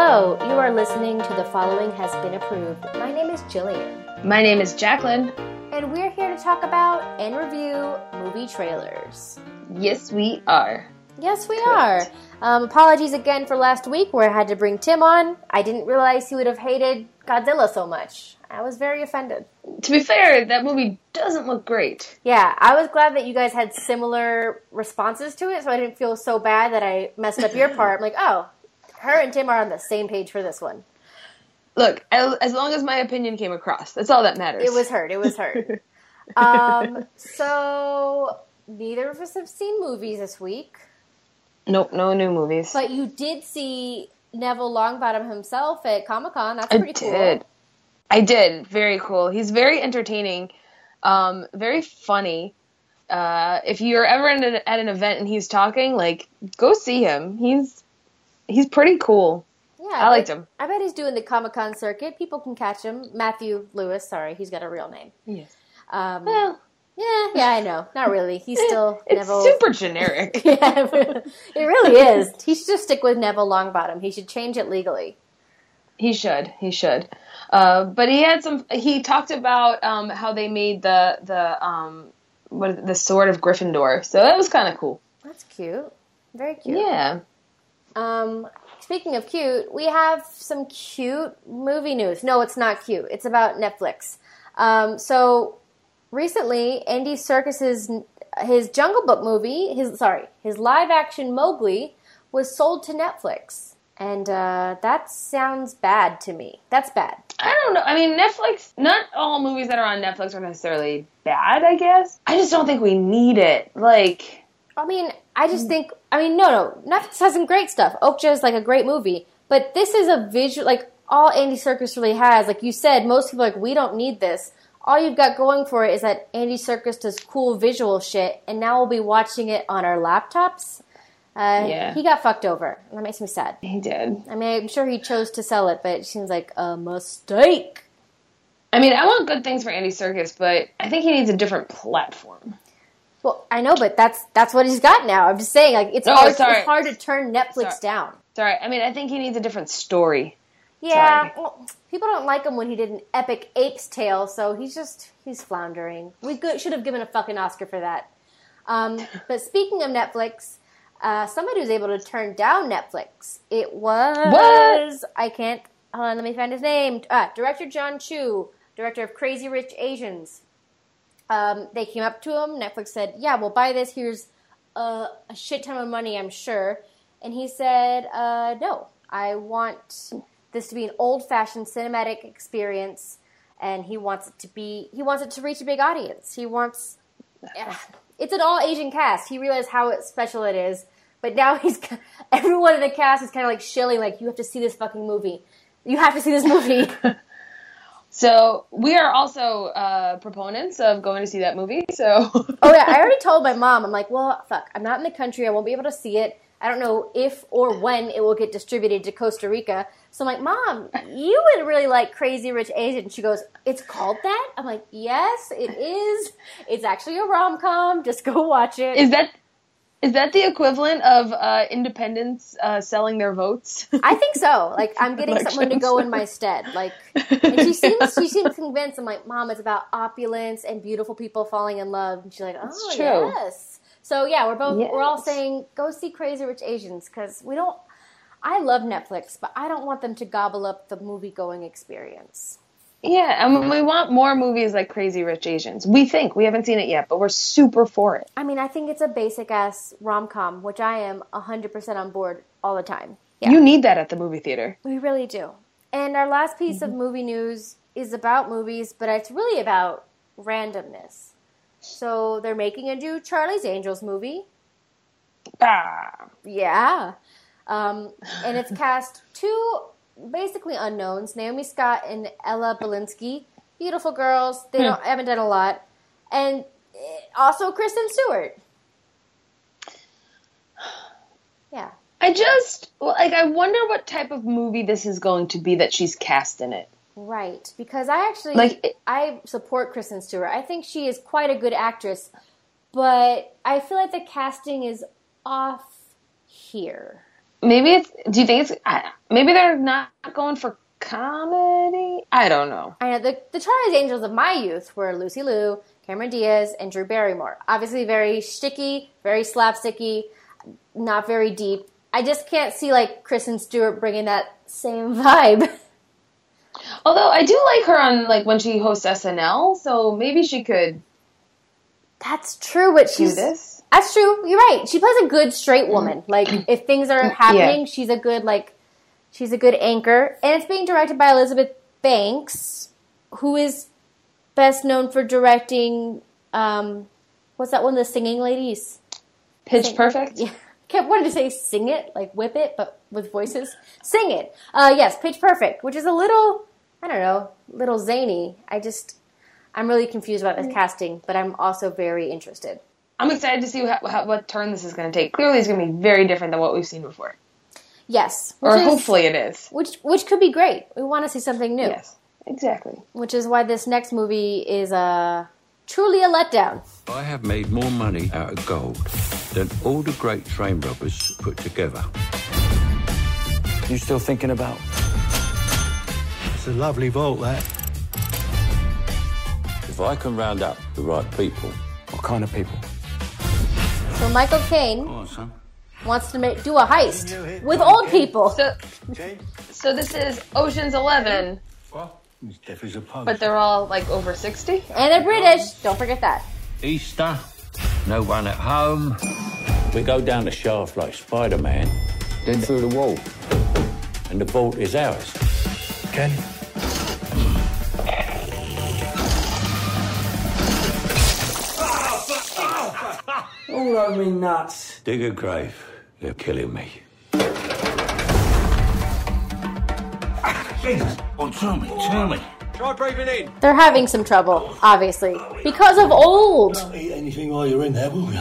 Hello, you are listening to The Following Has Been Approved. My name is Jillian. My name is Jacqueline. And we're here to talk about and review movie trailers. Yes, we are. Yes, we Correct. Are. Apologies again for last week where I had to bring Tim on. I didn't realize he would have hated Godzilla so much. I was very offended. To be fair, that movie doesn't look great. Yeah, I was glad that you guys had similar responses to it, so I didn't feel so bad that I messed up your part. I'm like, oh, her and Tim are on the same page for this one. Look, as long as my opinion came across, that's all that matters. It was heard. It was heard. So, neither of us have seen movies this week. Nope, no new movies. But you did see Neville Longbottom himself at Comic-Con. That's pretty cool. I did. Very cool. He's very entertaining, very funny. If you're ever at an event and he's talking, like, go see him. He's pretty cool. Yeah, I liked him. I bet he's doing the Comic-Con circuit. People can catch him. Matthew Lewis, sorry, he's got a real name. Yes. Well, yeah, I know. Not really. He's still Neville. It's super generic. Yeah, it really is. He should just stick with Neville Longbottom. He should change it legally. He should. But he had some. He talked about how they made the Sword of Gryffindor. So that was kind of cool. That's cute. Very cute. Yeah. Speaking of cute, we have some cute movie news. No, it's not cute. It's about Netflix. So recently, Andy Serkis' Jungle Book movie, his live action Mowgli was sold to Netflix. And that sounds bad to me. That's bad. I don't know. I mean, Netflix, not all movies that are on Netflix are necessarily bad, I guess. I just don't think we need it. Like, I mean, no. Netflix has some great stuff. Okja is, like, a great movie. But this is a visual, like, all Andy Serkis really has. Like you said, most people are like, we don't need this. All you've got going for it is that Andy Serkis does cool visual shit, and now we'll be watching it on our laptops. Yeah. He got fucked over. That makes me sad. He did. I mean, I'm sure he chose to sell it, but it seems like a mistake. I mean, I want good things for Andy Serkis, but I think he needs a different platform. Well, I know, but that's what he's got now. I'm just saying, like, it's hard to turn Netflix down. Sorry. I mean, I think he needs a different story. Yeah. Well, people don't like him when he did an epic Ape's Tale, so he's floundering. We should have given a fucking Oscar for that. But speaking of Netflix, somebody was able to turn down Netflix. It was... What? I can't... Hold on, let me find his name. Director John Chu, director of Crazy Rich Asians. They came up to him. Netflix said, yeah, we'll buy this. Here's a shit ton of money, I'm sure. And he said, no, I want this to be an old-fashioned cinematic experience. And he wants it to reach a big audience. He wants... It's an all-Asian cast. He realized how special it is. But now everyone in the cast is kind of like shilling, like, you have to see this fucking movie. You have to see this movie. So we are also proponents of going to see that movie. So oh yeah, I already told my mom. I'm like, well, fuck, I'm not in the country. I won't be able to see it. I don't know if or when it will get distributed to Costa Rica. So I'm like, Mom, you would really like Crazy Rich Asians. And she goes, it's called that? I'm like, yes, it is. It's actually a rom-com. Just go watch it. Is that the equivalent of independents selling their votes? I think so. Like, I'm getting someone to go in my stead. Like, and she seems convinced. I'm like, Mom, it's about opulence and beautiful people falling in love. And she's like, oh, yes. So yeah, we're all saying go see Crazy Rich Asians because we don't. I love Netflix, but I don't want them to gobble up the movie-going experience. Yeah, I mean, we want more movies like Crazy Rich Asians. We haven't seen it yet, but we're super for it. I mean, I think it's a basic-ass rom-com, which I am 100% on board all the time. Yeah. You need that at the movie theater. We really do. And our last piece of movie news is about movies, but it's really about randomness. So they're making a new Charlie's Angels movie. Ah. Yeah. And it's cast two basically unknowns, Naomi Scott and Ella Balinski. Beautiful girls. They haven't done a lot. And also Kristen Stewart. Yeah. I wonder what type of movie this is going to be that she's cast in it. Right, because I actually, I support Kristen Stewart. I think she is quite a good actress, but I feel like the casting is off here. Maybe it's. Do you think it's? Maybe they're not going for comedy. I don't know. I know the Charlie's Angels of my youth were Lucy Liu, Cameron Diaz, and Drew Barrymore. Obviously, very shticky, very slapsticky, not very deep. I just can't see like Kristen Stewart bringing that same vibe. Although I do like her on like when she hosts SNL, so maybe she could. That's true. But she's. Do this? That's true. You're right. She plays a good straight woman. Like, if things are happening, she's a good, like, she's a good anchor. And it's being directed by Elizabeth Banks, who is best known for directing, what's that one, the singing ladies? Pitch Perfect? Yeah. I wanted to say sing it, like whip it, but with voices. Sing it. Yes, Pitch Perfect, which is a little, I don't know, little zany. I'm really confused about this casting, but I'm also very interested. I'm excited to see what turn this is going to take. Clearly, it's going to be very different than what we've seen before. Yes. Or hopefully it is. Which could be great. We want to see something new. Yes, exactly. Which is why this next movie is truly a letdown. I have made more money out of gold than all the great train robbers put together. You still thinking about? It's a lovely vault, that. If I can round up the right people. What kind of people? So Michael Caine wants to do a heist with old people. So this is Ocean's 11. But they're all like over 60. And they're British. Don't forget that. Easter. No one at home. We go down the shaft like Spider-Man. Then through the wall. And the vault is ours. Okay. All over me nuts. Dig a grave. They're killing me. Jesus. Oh, tell me. Try breathing in. They're having some trouble, obviously, because of old. Don't eat anything while you're in there, will you?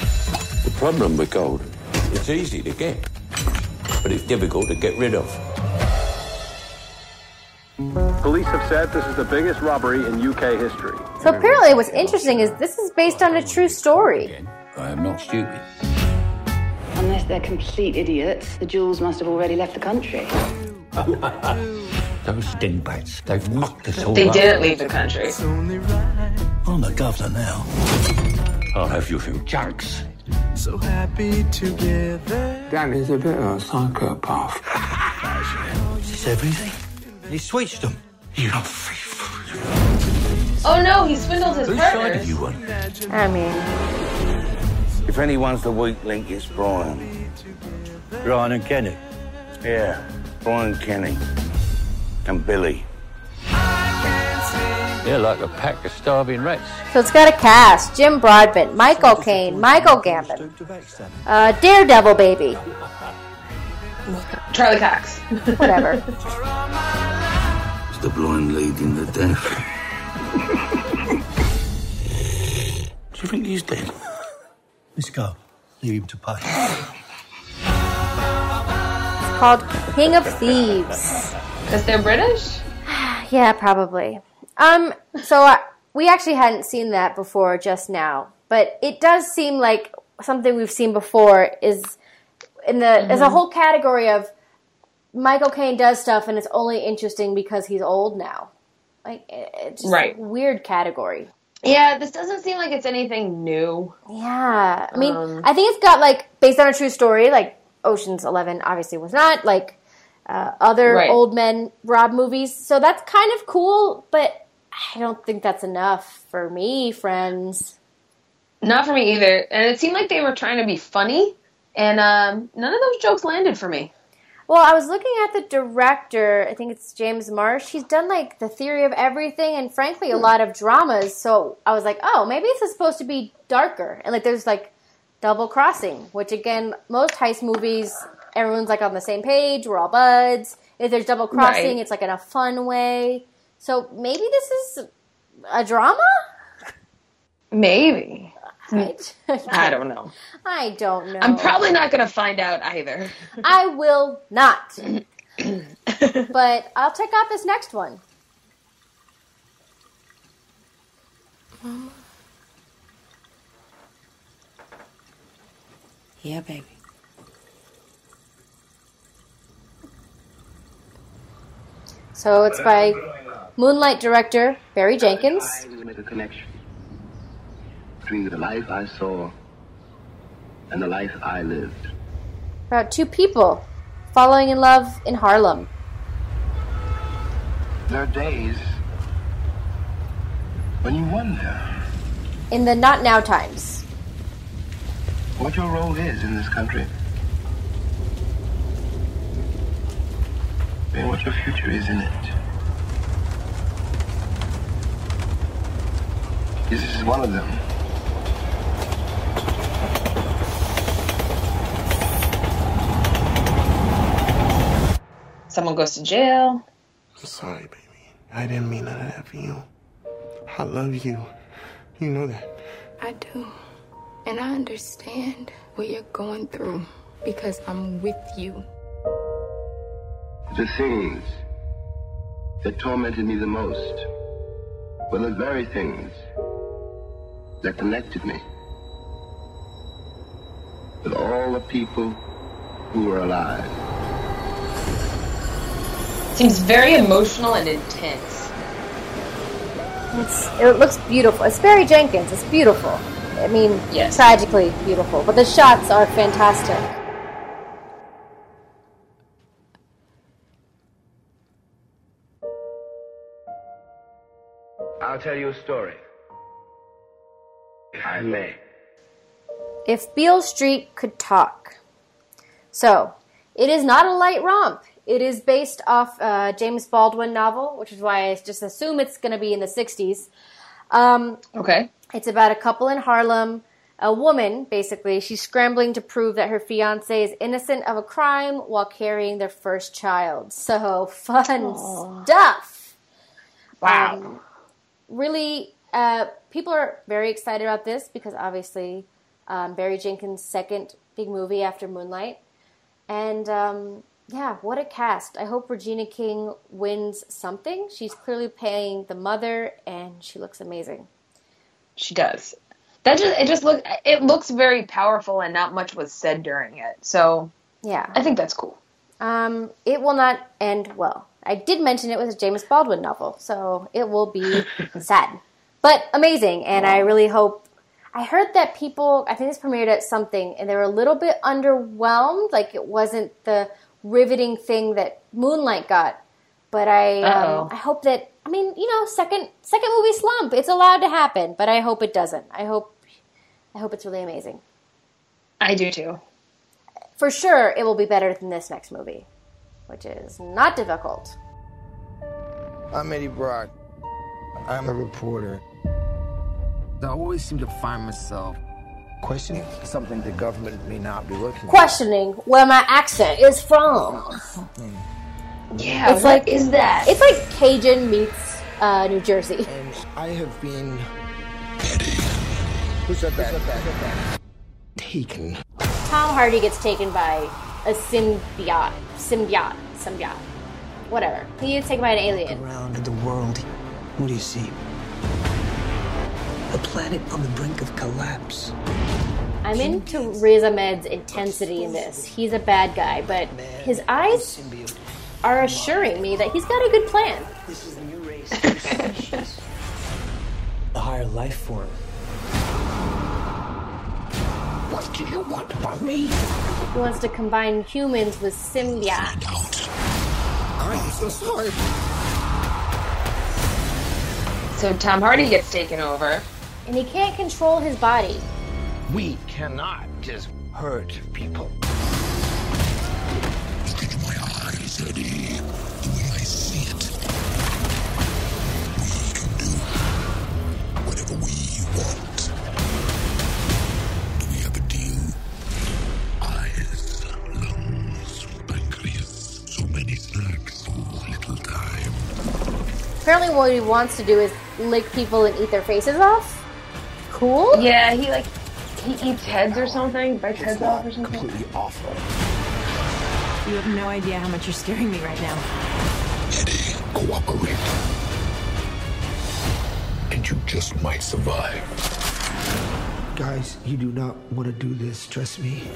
The problem with gold, it's easy to get, but it's difficult to get rid of. Police have said this is the biggest robbery in UK history. So apparently what's interesting is this is based on a true story. I am not stupid. Unless they're complete idiots, the jewels must have already left the country. Those dingbats, they've mocked us all. They didn't leave the country. I'm the governor now. I'll have you few jokes. So happy together. Danny's a bit of a psychopath. Is this everything? He switched them. You're not faithful. Oh no, he swindled his partners. Whose side are you on? I mean, if anyone's the weak link, it's Brian. Brian and Kenny. Yeah, Brian, Kenny, and Billy. They're like a pack of starving rats. So it's got a cast: Jim Broadbent, Michael Caine, Michael Gambon, Daredevil baby, Charlie Cox, whatever. The blind leading the deaf. Do you think he's dead? Let's go. Leave him to pay. It's called King of Thieves. Because they're British? Yeah, probably. We actually hadn't seen that before just now, but it does seem like something we've seen before is in the there's a whole category of Michael Caine does stuff, and it's only interesting because he's old now. Like, it's just a weird category. Yeah, this doesn't seem like it's anything new. Yeah. I mean, I think it's got, like, based on a true story, like, Ocean's 11 obviously was not, like, other old men rob movies. So that's kind of cool, but I don't think that's enough for me, friends. Not for me either. And it seemed like they were trying to be funny, and none of those jokes landed for me. Well, I was looking at the director, I think it's James Marsh. He's done, like, The Theory of Everything and, frankly, a lot of dramas. So I was like, oh, maybe this is supposed to be darker. And, like, there's, like, double crossing, which, again, most heist movies, everyone's, like, on the same page. We're all buds. If there's double crossing, it's, like, in a fun way. So maybe this is a drama? Maybe. I don't know. I don't know. I'm probably not going to find out either. I will not. But I'll check out this next one. Mama? Yeah, baby. So it's by Moonlight director Barry Jenkins. I will make a connection between the life I saw and the life I lived. About two people falling in love in Harlem. There are days when you wonder. In the not now times. What your role is in this country. And what your future is in it. This is one of them. Someone goes to jail. I'm sorry, baby. I didn't mean none of that for you. I love you. You know that. I do. And I understand what you're going through because I'm with you. The things that tormented me the most were the very things that connected me with all the people who were alive. Seems very emotional and intense. It looks beautiful. It's Barry Jenkins. It's beautiful. I mean, yes. Tragically beautiful, but the shots are fantastic. I'll tell you a story, if I may. If Beale Street Could Talk. So, it is not a light romp. It is based off a James Baldwin novel, which is why I just assume it's going to be in the 60s. Okay. It's about a couple in Harlem. A woman, basically, she's scrambling to prove that her fiancé is innocent of a crime while carrying their first child. So, fun stuff. Wow. Really, people are very excited about this because, obviously, Barry Jenkins' second big movie after Moonlight. And, yeah, what a cast. I hope Regina King wins something. She's clearly playing the mother, and she looks amazing. She does. It looks very powerful, and not much was said during it. So yeah, I think that's cool. It will not end well. I did mention it was a James Baldwin novel, so it will be sad, but amazing. And wow. I really hope. I heard that people. I think this premiered at something, and they were a little bit underwhelmed. Like it wasn't the riveting thing that Moonlight got. But I hope that. I mean, you know, second movie slump. It's allowed to happen, but I hope it doesn't. I hope it's really amazing. I do too. For sure, it will be better than this next movie, which is not difficult. I'm Eddie Brock. I'm a reporter. I always seem to find myself questioning something the government may not be looking. Questioning at. Where my accent is from. Yeah, it's like, is that? It's like Cajun meets New Jersey. And I have been... Who's that? Taken. Tom Hardy gets taken by a symbiote. Whatever. He gets taken by an alien. Around the world, what do you see? A planet on the brink of collapse. I'm into Riz Ahmed's intensity in this. He's a bad guy, but his eyes... are assuring me that he's got a good plan. This is a new race. A higher life form. What do you want about me? He wants to combine humans with symbiotes. I'm so sorry. So Tom Hardy gets taken over. And he can't control his body. We cannot just hurt people. The way I see it, we can do whatever we want. Do we have a deal? Eyes, lungs, pancreas, so many snacks, so little time. Apparently what he wants to do is lick people and eat their faces off? Cool? Yeah, he eats heads or something, bites heads off or something. Completely awful. You have no idea how much you're scaring me right now. Eddie, cooperate. And you just might survive. Guys, you do not want to do this, trust me.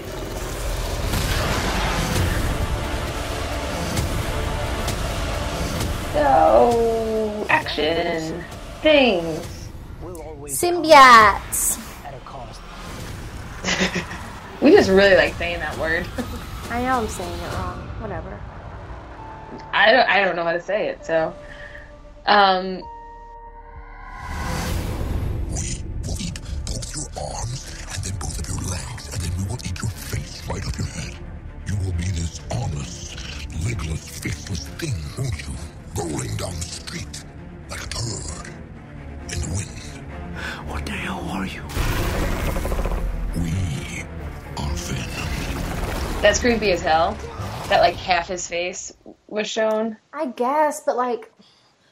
So, action. Things. Symbiotes. We just really like saying that word. I know I'm saying it wrong. Whatever. I don't know how to say it, so. We will eat both your arms and then both of your legs, and then we will eat your face right off your head. You will be this armless, legless, faceless thing, won't you? Rolling down the street like a bird in the wind. What the hell are you? We are Venom. That's creepy as hell. That, like, half his face was shown. I guess, but, like,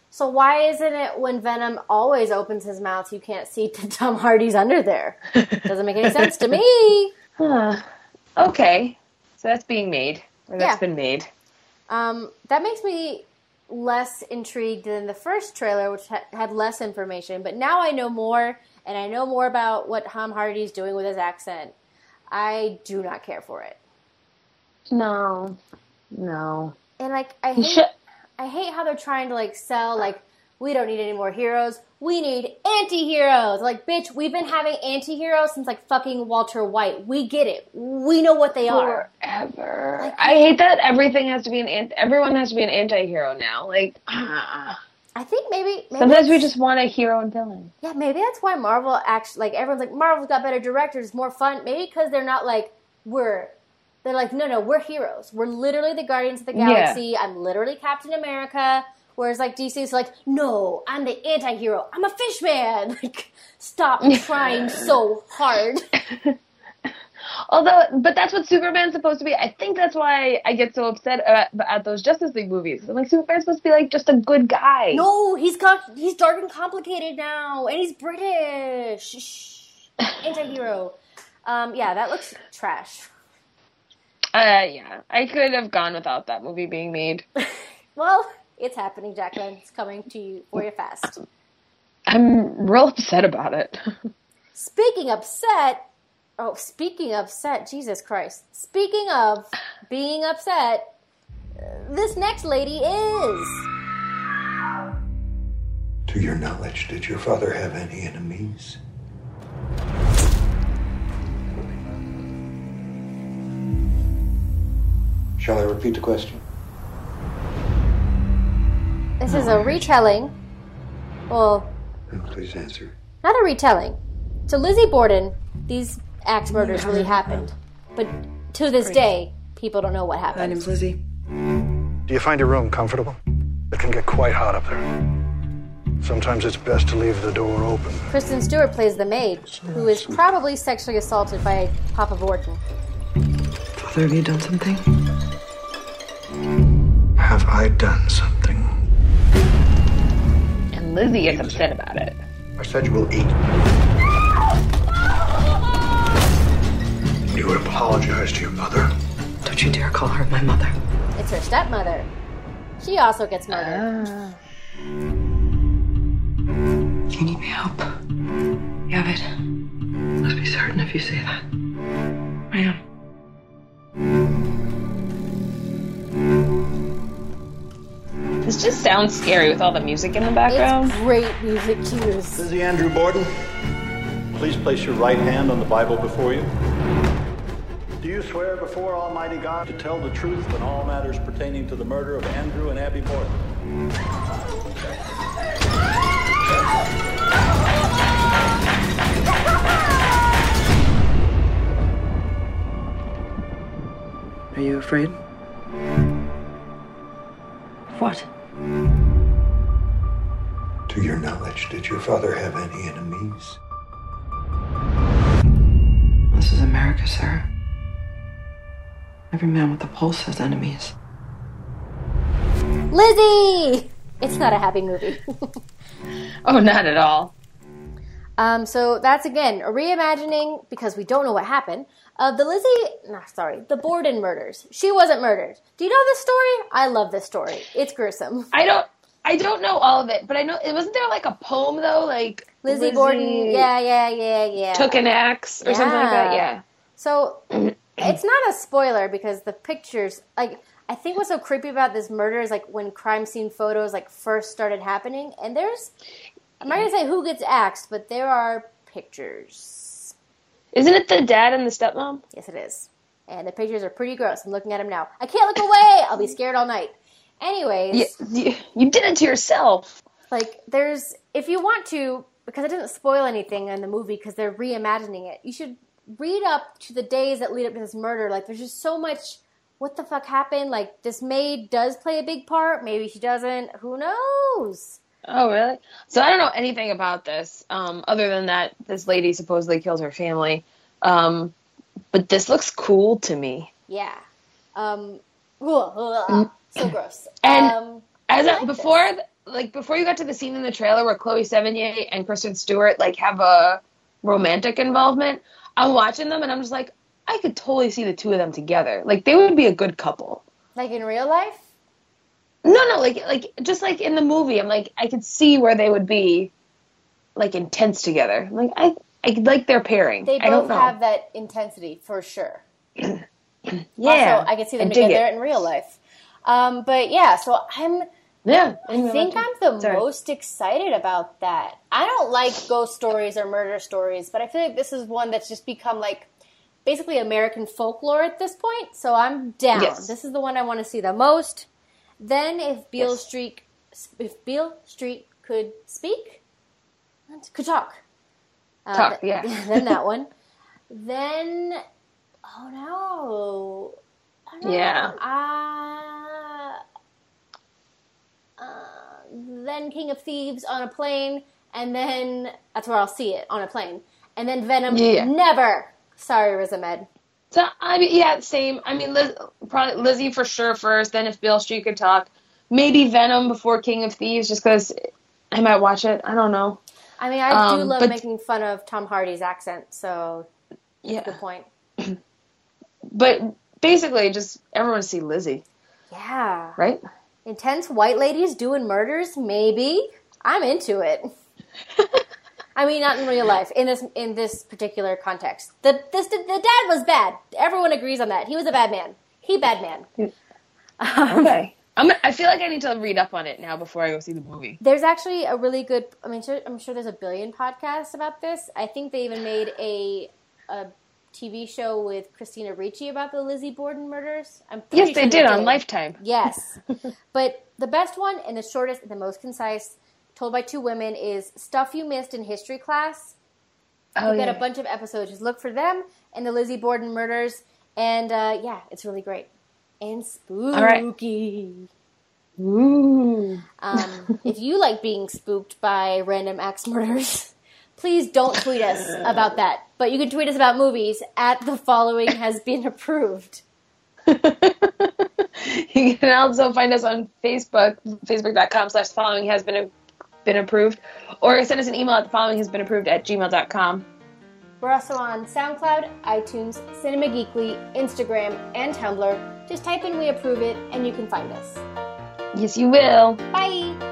so why isn't it when Venom always opens his mouth, you can't see Tom Hardy's under there? Doesn't make any sense to me. Huh. Okay. So that's being made. Or that's been made. That makes me less intrigued than the first trailer, which had less information. But now I know more, and I know more about what Tom Hardy's doing with his accent. I do not care for it. No. And, like, I hate how they're trying to, like, sell, like, we don't need any more heroes. We need anti-heroes. Like, bitch, we've been having anti-heroes since, like, fucking Walter White. We get it. We know what they are. Forever. Like, I hate that everything has to be everyone has to be an anti-hero now. Like, I think maybe sometimes we just want a hero and villain. Yeah, maybe that's why Marvel actually, like, everyone's like, Marvel's got better directors, more fun. Maybe because they're not like, they're like, no, we're heroes. We're literally the Guardians of the Galaxy. Yeah. I'm literally Captain America. Whereas, like, DC's like, no, I'm the anti-hero. I'm a fish man. Like, stop trying so hard. But that's what Superman's supposed to be. I think that's why I get so upset at those Justice League movies. I'm like, Superman's supposed to be, like, just a good guy. No, he's dark and complicated now. And he's British. Shh. Anti-hero. Yeah, that looks trash. Yeah, I could have gone without that movie being made. Well, it's happening, Jacqueline. It's coming to you for you fast. I'm real upset about it. Speaking upset, Jesus Christ. Speaking of being upset, this next lady is... To your knowledge, did your father have any enemies? Shall I repeat the question? This is a retelling. Well, please answer. Not a retelling. To Lizzie Borden, these axe murders really happened. But to this day, people don't know what happened. My name's Lizzie. Do you find your room comfortable? It can get quite hot up there. Sometimes it's best to leave the door open. Kristen Stewart plays the maid, who is probably sexually assaulted by Papa Borden. Father, have you done something? Have I done something? And Lizzie is upset about it. I said you will eat. No! You would apologize to your mother. Don't you dare call her my mother. It's her stepmother. She also gets murdered. You need my help. You have it. Let's be certain if you say that. I am. This just sounds scary with all the music in the background. It's great music cues. Lizzie Andrew Borden, please place your right hand on the Bible before you. Do you swear before Almighty God to tell the truth in all matters pertaining to the murder of Andrew and Abby Borden? Are you afraid? What? To your knowledge, did your father have any enemies? This is America, sir. Every man with a pulse has enemies. Lizzie! It's not a happy movie. Oh, not at all. So that's, again, a reimagining, because we don't know what happened, of the Borden murders. She wasn't murdered. Do you know this story? I love this story. It's gruesome. I don't know all of it, but I know, wasn't there like a poem though? Like Lizzie Borden, yeah. Took an axe or something like that, yeah. So it's not a spoiler because the pictures, like, I think what's so creepy about this murder is, like, when crime scene photos, like, first started happening. And there's, I'm not going to say who gets axed, but there are pictures. Isn't it the dad and the stepmom? Yes, it is. And the pictures are pretty gross. I'm looking at them now. I can't look away. I'll be scared all night. Anyways. You did it to yourself. Like, there's, if you want to, because it doesn't spoil anything in the movie because they're reimagining it, you should read up to the days that lead up to this murder. Like, there's just so much, what the fuck happened? Like, this maid does play a big part. Maybe she doesn't. Who knows? Oh, really? So I don't know anything about this, other than that this lady supposedly killed her family. But this looks cool to me. Yeah. So gross. And before you got to the scene in the trailer where Chloe Sevigny and Kristen Stewart, like, have a romantic involvement, I'm watching them and I'm just like, I could totally see the two of them together. Like, they would be a good couple. Like, in real life? No, like just like in the movie, I'm like, I could see where they would be, like, intense together. I'm like, I like their pairing. They both have that intensity for sure. Yeah. Also, I could see them together in real life. But yeah, so I think I'm most excited about that. I don't like ghost stories or murder stories, but I feel like this is one that's just become, like, basically American folklore at this point. So I'm down. Yes. This is the one I want to see the most. Then if Beale Street could speak, could talk. Then that one. Then, oh no. I don't know. Then King of Thieves on a plane, and then that's where I'll see it, on a plane. And then Venom, never. Sorry, Riz Ahmed. So, I mean, yeah, same. I mean, probably Lizzie for sure first, then If Beale Street Could Talk. Maybe Venom before King of Thieves, just because I might watch it. I don't know. I mean, I do love making fun of Tom Hardy's accent, so that's a good point. But basically, just everyone see Lizzie. Yeah. Right? Intense white ladies doing murders, maybe. I'm into it. I mean, not in real life. In this particular context, the dad was bad. Everyone agrees on that. He was a bad man. Okay. I feel like I need to read up on it now before I go see the movie. There's actually a really good. I mean, I'm sure there's a billion podcasts about this. I think they even made a TV show with Christina Ricci about the Lizzie Borden murders. Yes, they did on Lifetime. Yes, but the best one and the shortest and the most concise, told by two women, is Stuff You Missed in History Class. You get a bunch of episodes. Just look for them and the Lizzie Borden murders. And, it's really great. And spooky. Right. Ooh. If you like being spooked by random axe murders, please don't tweet us about that. But you can tweet us about movies at The Following Has Been Approved. You can also find us on Facebook, facebook.com/followinghasbeenapproved, or send us an email at thefollowinghasbeenapproved@gmail.com. We're also on SoundCloud, iTunes, Cinema Geekly, Instagram, and Tumblr. Just type in We Approve It and you can find us. Yes, you will. Bye.